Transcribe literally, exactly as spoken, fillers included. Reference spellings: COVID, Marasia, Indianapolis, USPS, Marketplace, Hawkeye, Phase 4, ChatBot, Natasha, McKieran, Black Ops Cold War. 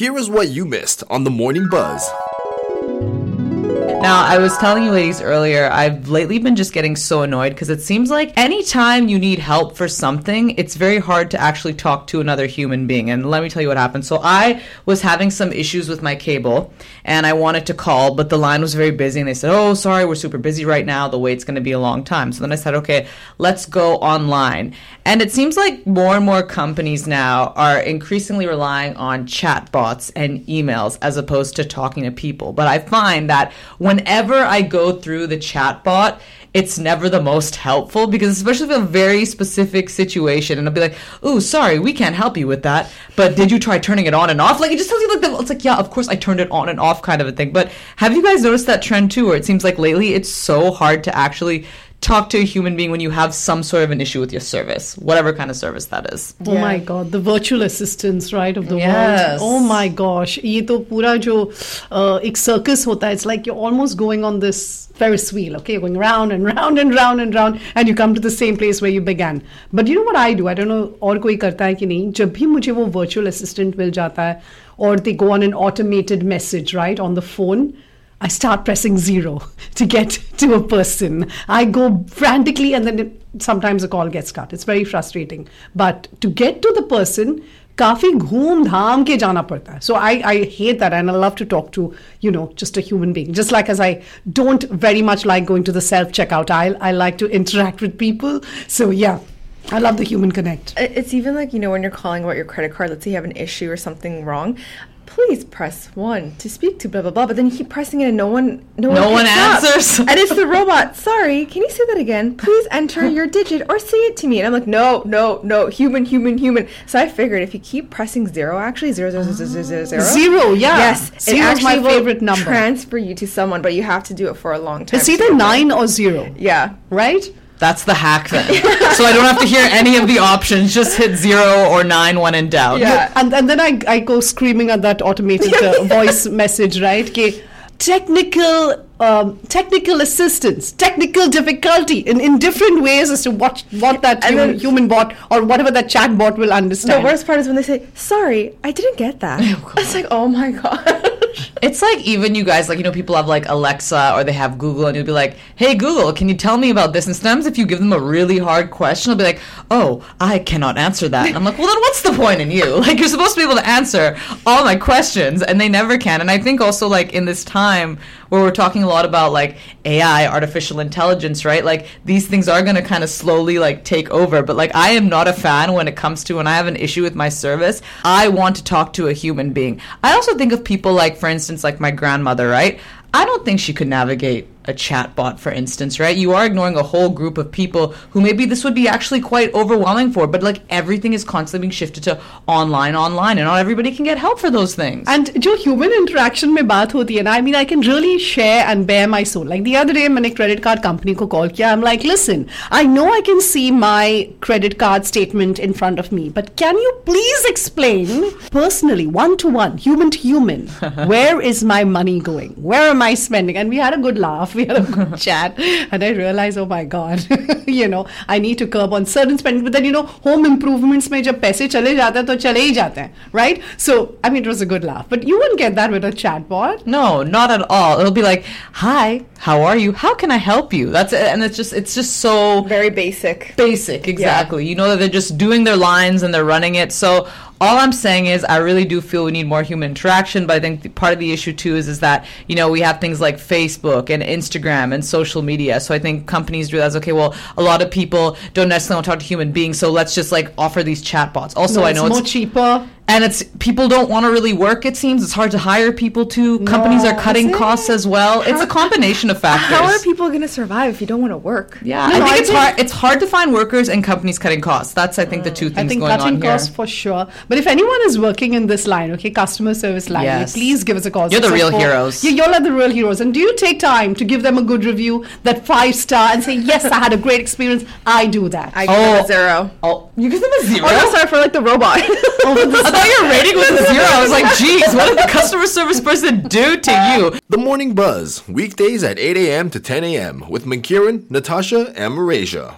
Here is what you missed on The Morning Buzz. Now, I was telling you ladies earlier, I've lately been just getting so annoyed because it seems like anytime you need help for something, it's very hard to actually talk to another human being. And let me tell you what happened. So I was having some issues with my cable and I wanted to call, but the line was very busy and they said, oh, sorry, we're super busy right now. The wait's going to be a long time. So then I said, okay, let's go online. And it seems like more and more companies now are increasingly relying on chatbots and emails as opposed to talking to people. But I find that when Whenever I go through the chatbot, it's never the most helpful because especially if it's a very specific situation and I'll be like, ooh, sorry, we can't help you with that, but did you try turning it on and off? Like it just tells you like, the, it's like, yeah, of course I turned it on and off kind of a thing. But have you guys noticed that trend too? Or it seems like lately it's so hard to actually talk to a human being when you have some sort of an issue with your service, whatever kind of service that is. Yeah. Oh my God, the virtual assistants, right, of the yes. world. Oh my gosh. Ye to pura jo ek circus hota hai. It's like you're almost going on this Ferris wheel, okay? You're going round and round and round and round and you come to the same place where you began. But you know what I do? I don't know aur koi karta hai ki nahi. Jab bhi mujhe wo virtual assistant mil jata hai or they go on an automated message, right, on the phone, I start pressing zero to get to a person. I go frantically and then it, sometimes a call gets cut. It's very frustrating. But to get to the person, काफी घूम धाम के जाना पड़ता है. So I, I hate that and I love to talk to, you know, just a human being. Just like as I don't very much like going to the self-checkout aisle, I like to interact with people. So yeah. I love the human connect. It's even like, you know, when you're calling about your credit card, let's say you have an issue or something wrong, please press one to speak to blah, blah, blah. But then you keep pressing it and no one no, no one, one answers. Up. And it's the robot. Sorry, can you say that again? Please enter your digit or say it to me. And I'm like, no, no, no, human, human, human. So I figured if you keep pressing zero, actually, zero, zero, zero, zero, zero, zero. Zero, yeah. Yes. Zero is my favorite number. Transfer you to someone, but you have to do it for a long time. It's either so nine or zero. Yeah. Right? That's the hack then. So I don't have to hear any of the options. Just hit zero or nine, one in doubt. Yeah. And, and then I, I go screaming at that automated uh, voice message, right? Okay. Technical um, technical assistance, technical difficulty in, in different ways as to what, what that human, then, human bot or whatever that chat bot will understand. The worst part is when they say, sorry, I didn't get that. Oh, it's like, oh my God. It's like even you guys, like, you know, people have like Alexa or they have Google and you'll be like, hey, Google, can you tell me about this? And sometimes if you give them a really hard question, they'll be like, oh, I cannot answer that. And I'm like, well, then what's the point in you? Like, you're supposed to be able to answer all my questions and they never can. And I think also like in this time where we're talking a lot about like A I, artificial intelligence, right? Like these things are going to kind of slowly like take over. But like I am not a fan when it comes to when I have an issue with my service, I want to talk to a human being. I also think of people like, for instance, like my grandmother, right? I don't think she could navigate a chatbot, for instance, right? You are ignoring a whole group of people who maybe this would be actually quite overwhelming for, but like everything is constantly being shifted to online, online, and not everybody can get help for those things. And jo human interaction mein baat hoti hai na, I mean, I can really share and bear my soul. Like the other day, maine credit card company ko call kiya. I'm like, listen, I know I can see my credit card statement in front of me, but can you please explain personally, one-to-one, human-to-human, where is my money going? Where am I spending? And we had a good laugh. We had a good chat and I realized, oh my God, you know, I need to curb on certain spending. But then, you know, home improvements mein jab paise chale jate hain, to chale hi jate hain, right? So, I mean, it was a good laugh. But you wouldn't get that with a chatbot. No, not at all. It'll be like, hi, how are you? How can I help you? That's it. And it's just, it's just so... Very basic. Basic, exactly. Yeah. You know that they're just doing their lines and they're running it. So... All I'm saying is I really do feel we need more human interaction, but I think the, part of the issue too is, is that, you know, we have things like Facebook and Instagram and social media. So I think companies realize, okay, well, a lot of people don't necessarily want to talk to human beings, so let's just like offer these chatbots. Also, no, I know it's more it's, cheaper. And it's people don't want to really work, it seems. It's hard to hire people too. No, companies are cutting costs as well. How, it's a combination of factors. How are people going to survive if you don't want to work? Yeah, no, I, think I think it's hard It's hard to find workers and companies cutting costs. That's, I think, mm. the two things going on here. I think cutting costs for sure. But if anyone is working in this line, okay, customer service line, yes. please give us a call. You're the real heroes. Yeah, you're like the real heroes. And do you take time to give them a good review, that five star, and say, yes, I had a great experience? I do that. I give oh. them a zero. Oh, you give them a zero? Oh, no, sorry, for like the robot. oh, I thought your rating was a zero. I was like, geez, what did the customer service person do to you? The Morning Buzz, weekdays at eight a.m. to ten a.m. with McKieran, Natasha, and Marasia.